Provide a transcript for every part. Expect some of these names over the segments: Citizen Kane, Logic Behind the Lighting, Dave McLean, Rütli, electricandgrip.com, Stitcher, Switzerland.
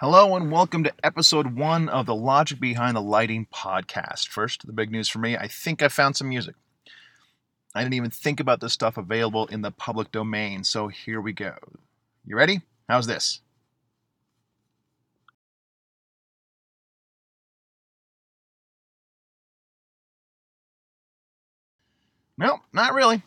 Hello and welcome to episode 1 of the Logic Behind the Lighting podcast. First, the big news for me, I think I found some music. I didn't even think about this stuff available in the public domain, so here we go. You ready? How's this? No, not really.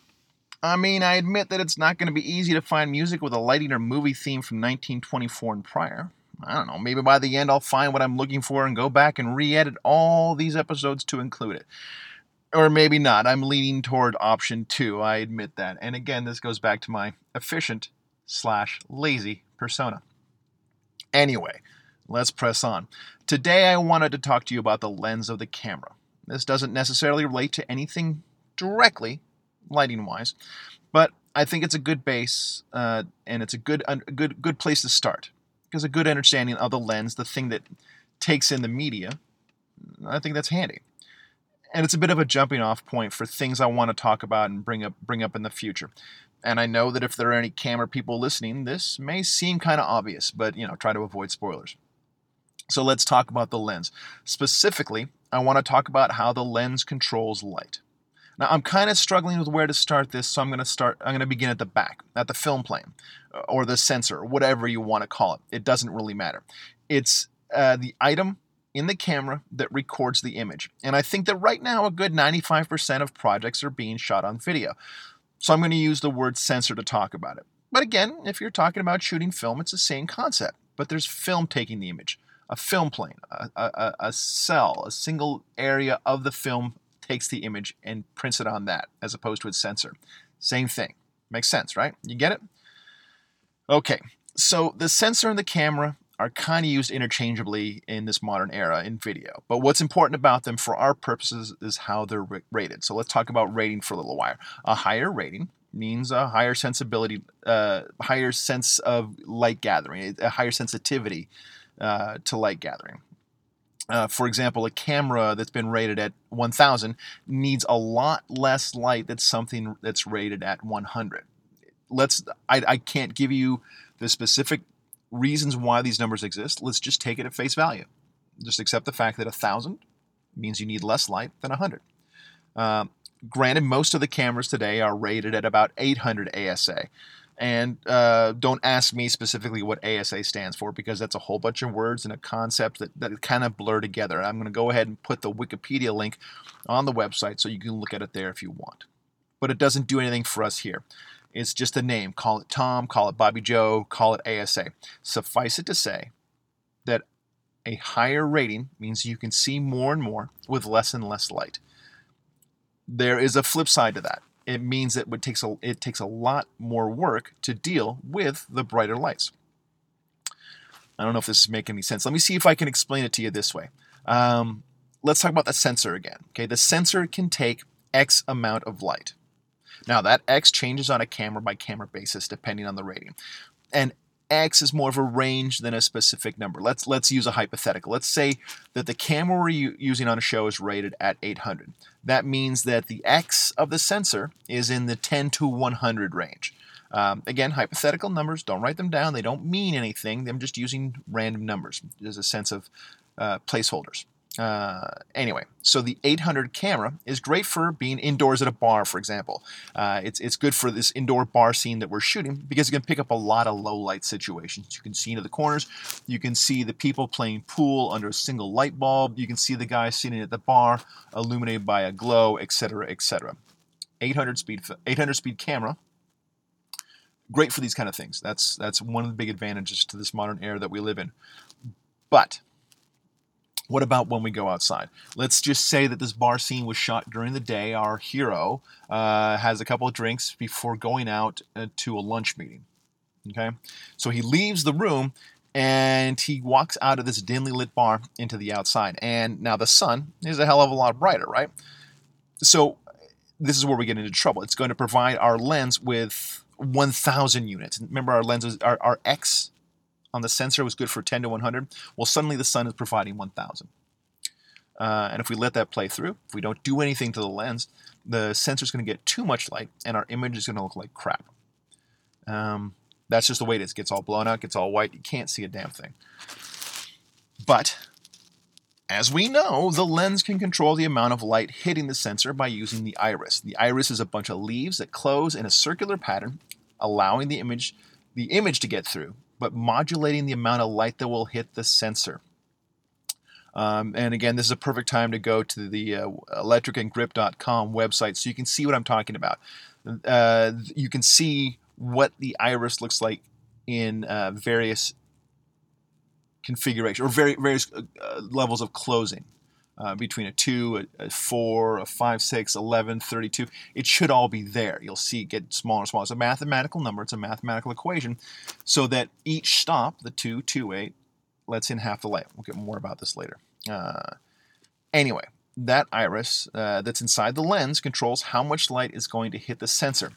I mean, I admit that it's not going to be easy to find music with a lighting or movie theme from 1924 and prior. I don't know, maybe by the end I'll find what I'm looking for and go back and re-edit all these episodes to include it. Or maybe not. I'm leaning toward option 2, I admit that. And again, this goes back to my efficient/lazy persona. Anyway, let's press on. Today I wanted to talk to you about the lens of the camera. This doesn't necessarily relate to anything directly, lighting-wise, but I think it's a good base, and it's a good place to start. Because a good understanding of the lens, the thing that takes in the media, I think that's handy. And it's a bit of a jumping off point for things I want to talk about and bring up in the future. And I know that if there are any camera people listening, this may seem kind of obvious, but try to avoid spoilers. So let's talk about the lens. Specifically, I want to talk about how the lens controls light. Now, I'm kind of struggling with where to start this, so I'm going to begin at the back, at the film plane, or the sensor, or whatever you want to call it. It doesn't really matter. It's the item in the camera that records the image. And I think that right now a good 95% of projects are being shot on video. So I'm going to use the word sensor to talk about it. But again, if you're talking about shooting film, it's the same concept. But there's film taking the image, a film plane, a cell, a single area of the film takes the image and prints it on that, as opposed to its sensor. Same thing. Makes sense, right? You get it? Okay, so the sensor and the camera are kind of used interchangeably in this modern era in video. But what's important about them for our purposes is how they're rated. So let's talk about rating for a little while. A higher rating means a higher sensibility, higher sense of light gathering, a higher sensitivity to light gathering. For example, a camera that's been rated at 1,000 needs a lot less light than something that's rated at 100. I can't give you the specific reasons why these numbers exist. Let's just take it at face value. Just accept the fact that 1,000 means you need less light than 100. Granted, most of the cameras today are rated at about 800 ASA. And don't ask me specifically what ASA stands for, because that's a whole bunch of words and a concept that kind of blur together. I'm going to go ahead and put the Wikipedia link on the website so you can look at it there if you want. But it doesn't do anything for us here. It's just a name. Call it Tom, call it Bobby Joe, call it ASA. Suffice it to say that a higher rating means you can see more and more with less and less light. There is a flip side to that. It means that it takes a lot more work to deal with the brighter lights. I don't know if this is making any sense. Let me see if I can explain it to you this way. Let's talk about the sensor again. Okay, the sensor can take X amount of light. Now, that X changes on a camera-by-camera basis depending on the rating. And X is more of a range than a specific number. Let's use a hypothetical. Let's say that the camera we're using on a show is rated at 800. That means that the X of the sensor is in the 10 to 100 range. Again, hypothetical numbers, don't write them down. They don't mean anything. I'm just using random numbers. There's a sense of placeholders. Anyway, so the 800 camera is great for being indoors at a bar, for example. It's good for this indoor bar scene that we're shooting because you can pick up a lot of low light situations. You can see into the corners. You can see the people playing pool under a single light bulb. You can see the guy sitting at the bar illuminated by a glow, etc., etc. 800 speed camera. Great for these kind of things. That's one of the big advantages to this modern era that we live in. But what about when we go outside? Let's just say that this bar scene was shot during the day. Our hero has a couple of drinks before going out to a lunch meeting. Okay, so he leaves the room and he walks out of this dimly lit bar into the outside. And now the sun is a hell of a lot brighter, right? So this is where we get into trouble. It's going to provide our lens with 1,000 units. Remember, our lenses are our X on the sensor was good for 10 to 100, well, suddenly the sun is providing 1,000. And if we let that play through, if we don't do anything to the lens, the sensor's going to get too much light, and our image is going to look like crap. That's just the way it is. It gets all blown out, gets all white. You can't see a damn thing. But as we know, the lens can control the amount of light hitting the sensor by using the iris. The iris is a bunch of leaves that close in a circular pattern, allowing the image to get through, but modulating the amount of light that will hit the sensor. And again, this is a perfect time to go to the electricandgrip.com website so you can see what I'm talking about. You can see what the iris looks like in various configurations or various levels of closing between a 2, a 4, a 5, 6, 11, 32. It should all be there. You'll see it get smaller and smaller. It's a mathematical number. It's a mathematical equation so that each stop, the 2, 2, 8, lets in half the light. We'll get more about this later. Anyway, that iris that's inside the lens controls how much light is going to hit the sensor,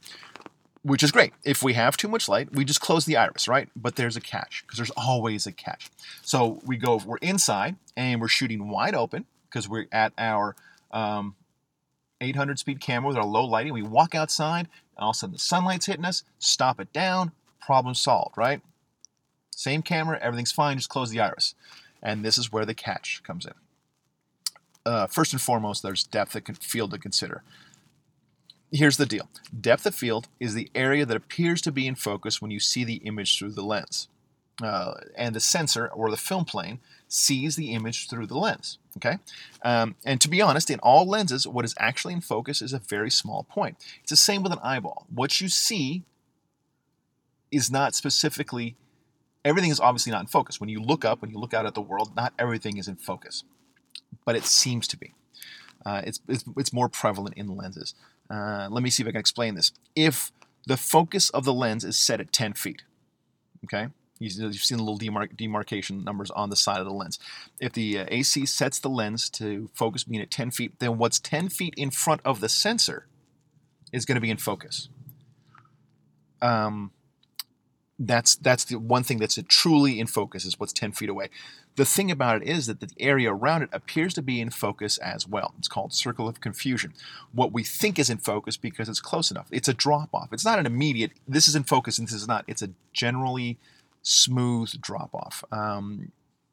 which is great. If we have too much light, we just close the iris, right? But there's a catch, because there's always a catch. So we're inside, and we're shooting wide open, because we're at our 800 speed camera with our low lighting. We walk outside, and all of a sudden the sunlight's hitting us, stop it down, problem solved, right? Same camera, everything's fine, just close the iris. And this is where the catch comes in. First and foremost, there's depth of field to consider. Here's the deal. Depth of field is the area that appears to be in focus when you see the image through the lens. And the sensor, or the film plane, sees the image through the lens. Okay? And to be honest, in all lenses, what is actually in focus is a very small point. It's the same with an eyeball. What you see is not specifically... Everything is obviously not in focus. When you look out at the world, not everything is in focus, but it seems to be. It's more prevalent in lenses. Let me see if I can explain this. If the focus of the lens is set at 10 feet, okay? You've seen the little demarcation numbers on the side of the lens. If the AC sets the lens to focus being at 10 feet, then what's 10 feet in front of the sensor is going to be in focus. That's the one thing that's truly in focus is what's 10 feet away. The thing about it is that the area around it appears to be in focus as well. It's called circle of confusion. What we think is in focus because it's close enough. It's a drop-off. It's not an immediate, this is in focus and this is not. It's a generally smooth drop-off,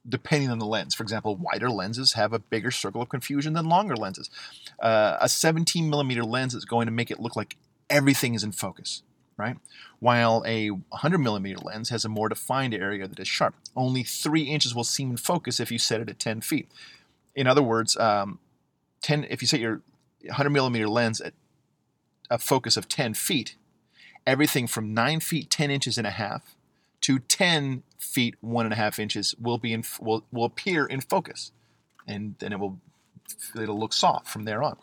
depending on the lens. For example, wider lenses have a bigger circle of confusion than longer lenses. A 17 millimeter lens is going to make it look like everything is in focus. Right? While a 100 millimeter lens has a more defined area that is sharp. Only 3 inches will seem in focus if you set it at 10 feet. In other words, if you set your 100 millimeter lens at a focus of 10 feet, everything from 9 feet 10 inches and a half to 10 feet 1.5 inches will appear in focus, and then it'll look soft from there on.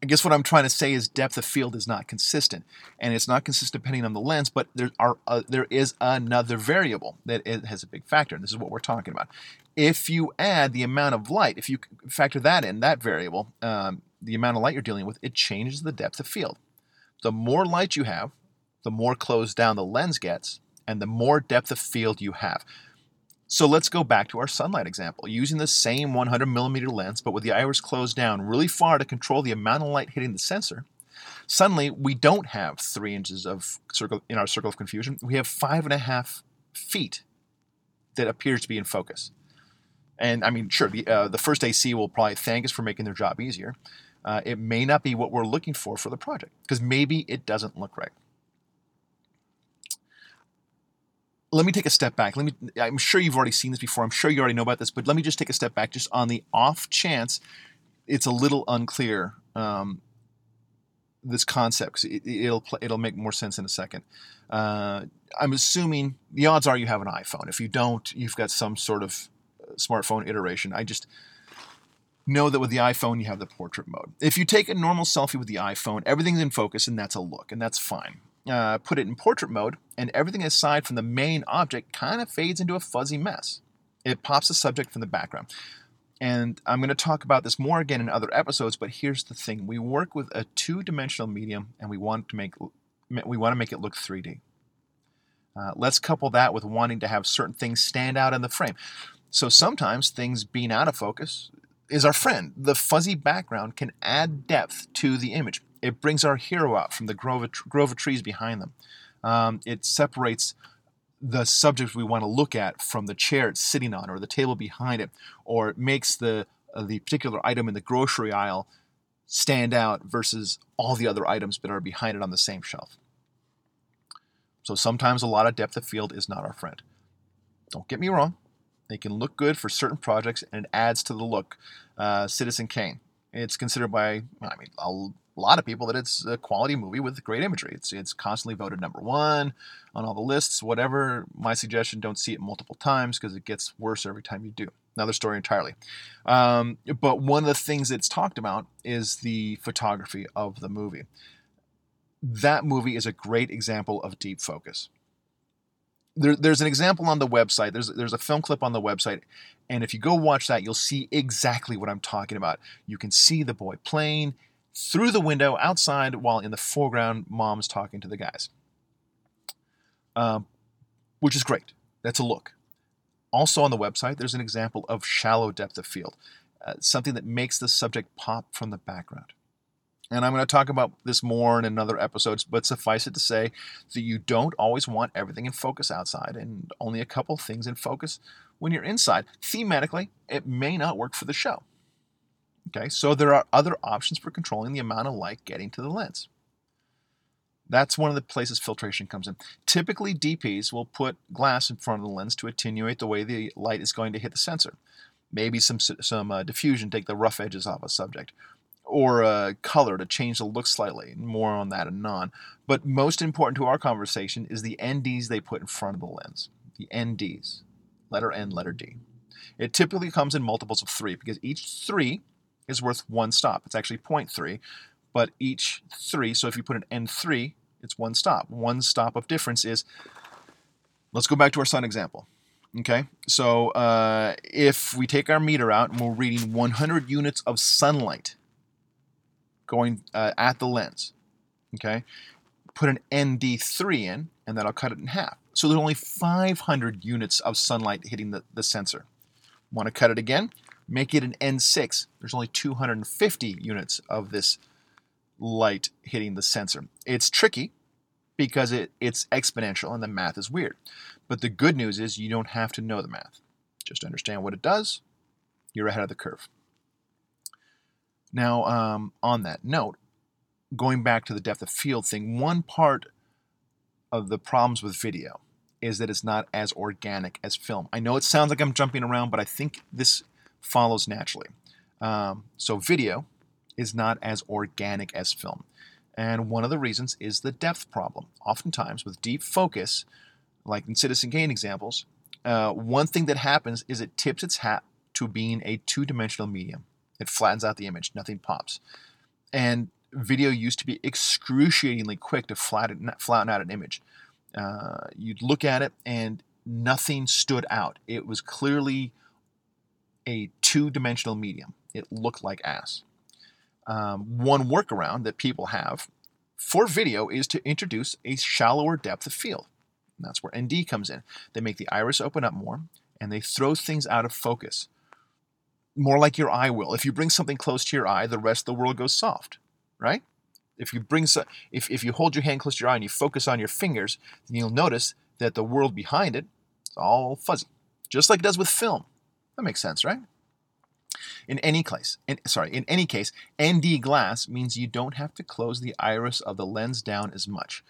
I guess what I'm trying to say is depth of field is not consistent, and it's not consistent depending on the lens, but there is another variable that has a big factor, and this is what we're talking about. If you add the amount of light, if you factor that in, that variable, the amount of light you're dealing with, it changes the depth of field. The more light you have, the more closed down the lens gets, and the more depth of field you have. So let's go back to our sunlight example. Using the same 100 millimeter lens, but with the iris closed down really far to control the amount of light hitting the sensor, suddenly we don't have 3 inches of circle in our circle of confusion. We have 5.5 feet that appears to be in focus. And I mean, sure, the first AC will probably thank us for making their job easier. It may not be what we're looking for the project, because maybe it doesn't look right. Let me take a step back. I'm sure you've already seen this before. I'm sure you already know about this, but let me just take a step back just on the off chance it's a little unclear, this concept. It'll make more sense in a second. I'm assuming the odds are you have an iPhone. If you don't, you've got some sort of smartphone iteration. I just know that with the iPhone, you have the portrait mode. If you take a normal selfie with the iPhone, everything's in focus and that's a look and that's fine. Put it in portrait mode, and everything aside from the main object kind of fades into a fuzzy mess. It pops the subject from the background. And I'm going to talk about this more again in other episodes, but here's the thing. We work with a two-dimensional medium, and we want to make it look 3D. Let's couple that with wanting to have certain things stand out in the frame. So sometimes things being out of focus is our friend. The fuzzy background can add depth to the image. It brings our hero out from the grove of trees behind them. It separates the subject we want to look at from the chair it's sitting on or the table behind it, or it makes the particular item in the grocery aisle stand out versus all the other items that are behind it on the same shelf. So sometimes a lot of depth of field is not our friend. Don't get me wrong. They can look good for certain projects and it adds to the look. Citizen Kane. It's considered by, a lot of people that it's a quality movie with great imagery. It's constantly voted number one on all the lists, whatever. My suggestion, don't see it multiple times because it gets worse every time you do. Another story entirely. But one of the things that's talked about is the photography of the movie. That movie is a great example of deep focus. There's an example on the website. There's a film clip on the website. And if you go watch that, you'll see exactly what I'm talking about. You can see the boy playing through the window outside while in the foreground, mom's talking to the guys. Which is great. That's a look. Also on the website, there's an example of shallow depth of field. Something that makes the subject pop from the background. And I'm going to talk about this more in another episode, but suffice it to say that you don't always want everything in focus outside and only a couple things in focus when you're inside. Thematically, it may not work for the show. Okay, so there are other options for controlling the amount of light getting to the lens. That's one of the places filtration comes in. Typically, DPs will put glass in front of the lens to attenuate the way the light is going to hit the sensor. Maybe some diffusion, take the rough edges off a subject. Or color to change the look slightly. More on that anon. But most important to our conversation is the NDs they put in front of the lens. The NDs. Letter N, letter D. It typically comes in multiples of 3 because each 3 is worth one stop. It's actually 0.3, but each 3, so if you put an N3, it's one stop. One stop of difference is, let's go back to our sun example. Okay, so if we take our meter out and we're reading 100 units of sunlight going at the lens, okay, put an ND3 in, and that'll cut it in half. So there's only 500 units of sunlight hitting the sensor. Want to cut it again? Make it an N6. There's only 250 units of this light hitting the sensor. It's tricky because it's exponential and the math is weird. But the good news is you don't have to know the math. Just understand what it does. You're ahead of the curve. Now, on that note, going back to the depth of field thing, one part of the problems with video is that it's not as organic as film. I know it sounds like I'm jumping around, but I think this follows naturally. So video is not as organic as film. And one of the reasons is the depth problem. Oftentimes with deep focus, like in Citizen Kane examples, one thing that happens is it tips its hat to being a two-dimensional medium. It flattens out the image. Nothing pops. And video used to be excruciatingly quick to flatten out an image. You'd look at it and nothing stood out. It was clearly a two-dimensional medium. It looked like ass. One workaround that people have for video is to introduce a shallower depth of field. And that's where ND comes in. They make the iris open up more, and they throw things out of focus. More like your eye will. If you bring something close to your eye, the rest of the world goes soft, right? If you bring if you hold your hand close to your eye and you focus on your fingers, then you'll notice that the world behind it is all fuzzy, just like it does with film. That makes sense, right? In any case, ND glass means you don't have to close the iris of the lens down as much.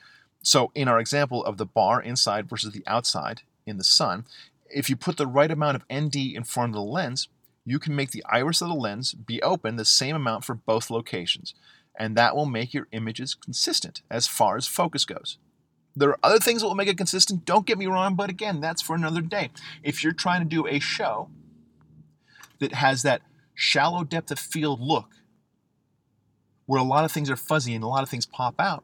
So in our example of the bar inside versus the outside in the sun, if you put the right amount of ND in front of the lens, you can make the iris of the lens be open the same amount for both locations, and that will make your images consistent as far as focus goes. There are other things that will make it consistent, don't get me wrong, but again, that's for another day. If you're trying to do a show that has that shallow depth of field look, where a lot of things are fuzzy and a lot of things pop out,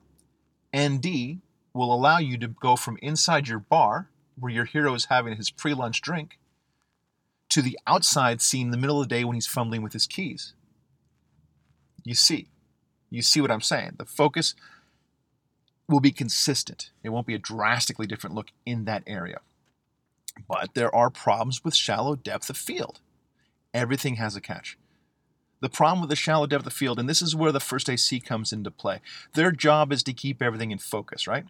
ND will allow you to go from inside your bar, where your hero is having his pre-lunch drink, to the outside scene in the middle of the day when he's fumbling with his keys. You see what I'm saying. The focus will be consistent. It won't be a drastically different look in that area. But there are problems with shallow depth of field. Everything has a catch. The problem with the shallow depth of field, and this is where the first AC comes into play. Their job is to keep everything in focus, right?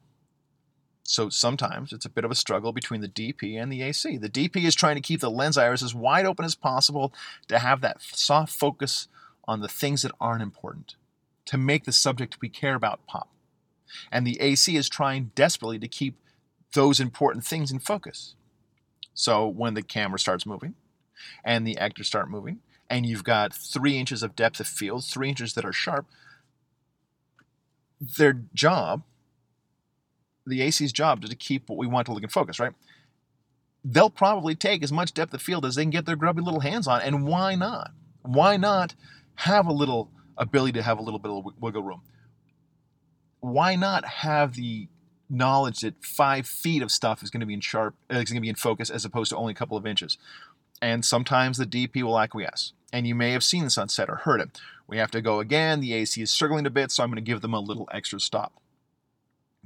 So sometimes it's a bit of a struggle between the DP and the AC. The DP is trying to keep the lens iris as wide open as possible to have that soft focus on the things that aren't important, to make the subject we care about pop. And the AC is trying desperately to keep those important things in focus. So when the camera starts moving and the actors start moving and you've got 3 inches of depth of field, 3 inches that are sharp, their job, the AC's job, is to keep what we want to look in focus, right? They'll probably take as much depth of field as they can get their grubby little hands on, and why not? Why not have a little ability to have a little bit of wiggle room? Why not have the knowledge that 5 feet of stuff is going to be in sharp, it's going to be in focus as opposed to only a couple of inches? And sometimes the DP will acquiesce. And you may have seen this on set or heard it. We have to go again. The AC is struggling a bit, so I'm going to give them a little extra stop.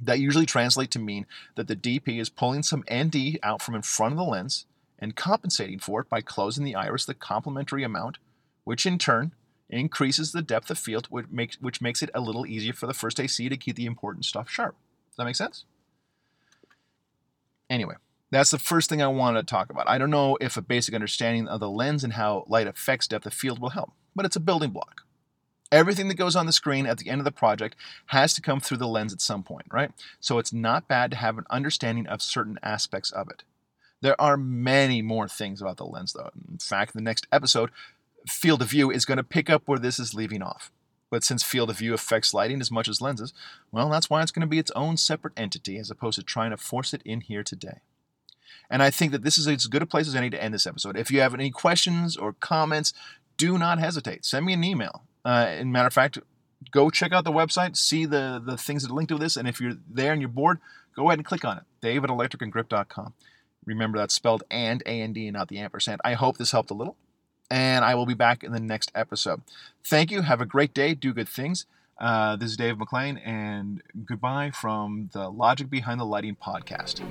That usually translates to mean that the DP is pulling some ND out from in front of the lens and compensating for it by closing the iris, the complementary amount, which in turn increases the depth of field, which makes it a little easier for the first AC to keep the important stuff sharp. Does that make sense? Anyway, that's the first thing I wanted to talk about. I don't know if a basic understanding of the lens and how light affects depth of field will help, but it's a building block. Everything that goes on the screen at the end of the project has to come through the lens at some point, right? So it's not bad to have an understanding of certain aspects of it. There are many more things about the lens, though. In fact, the next episode, field of view, is going to pick up where this is leaving off. But since field of view affects lighting as much as lenses, well, that's why it's going to be its own separate entity as opposed to trying to force it in here today. And I think that this is as good a place as any to end this episode. If you have any questions or comments, do not hesitate. Send me an email. As a matter of fact, go check out the website, see the things that are linked to this, and if you're there and you're bored, go ahead and click on it. Dave at electricandgrip.com. Remember, that's spelled and, A-N-D, and not the ampersand. I hope this helped a little. And I will be back in the next episode. Thank you. Have a great day. Do good things. This is Dave McLean, and goodbye from the Logic Behind the Lighting podcast.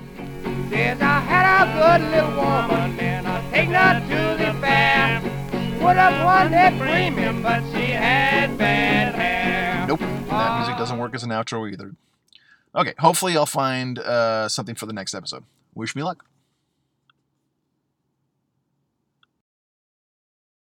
Then I had a good little woman, then I take her to the fair. Would have won that premium, but she had bad hair. Nope, that music doesn't work as an outro either. Okay, hopefully I'll find something for the next episode. Wish me luck.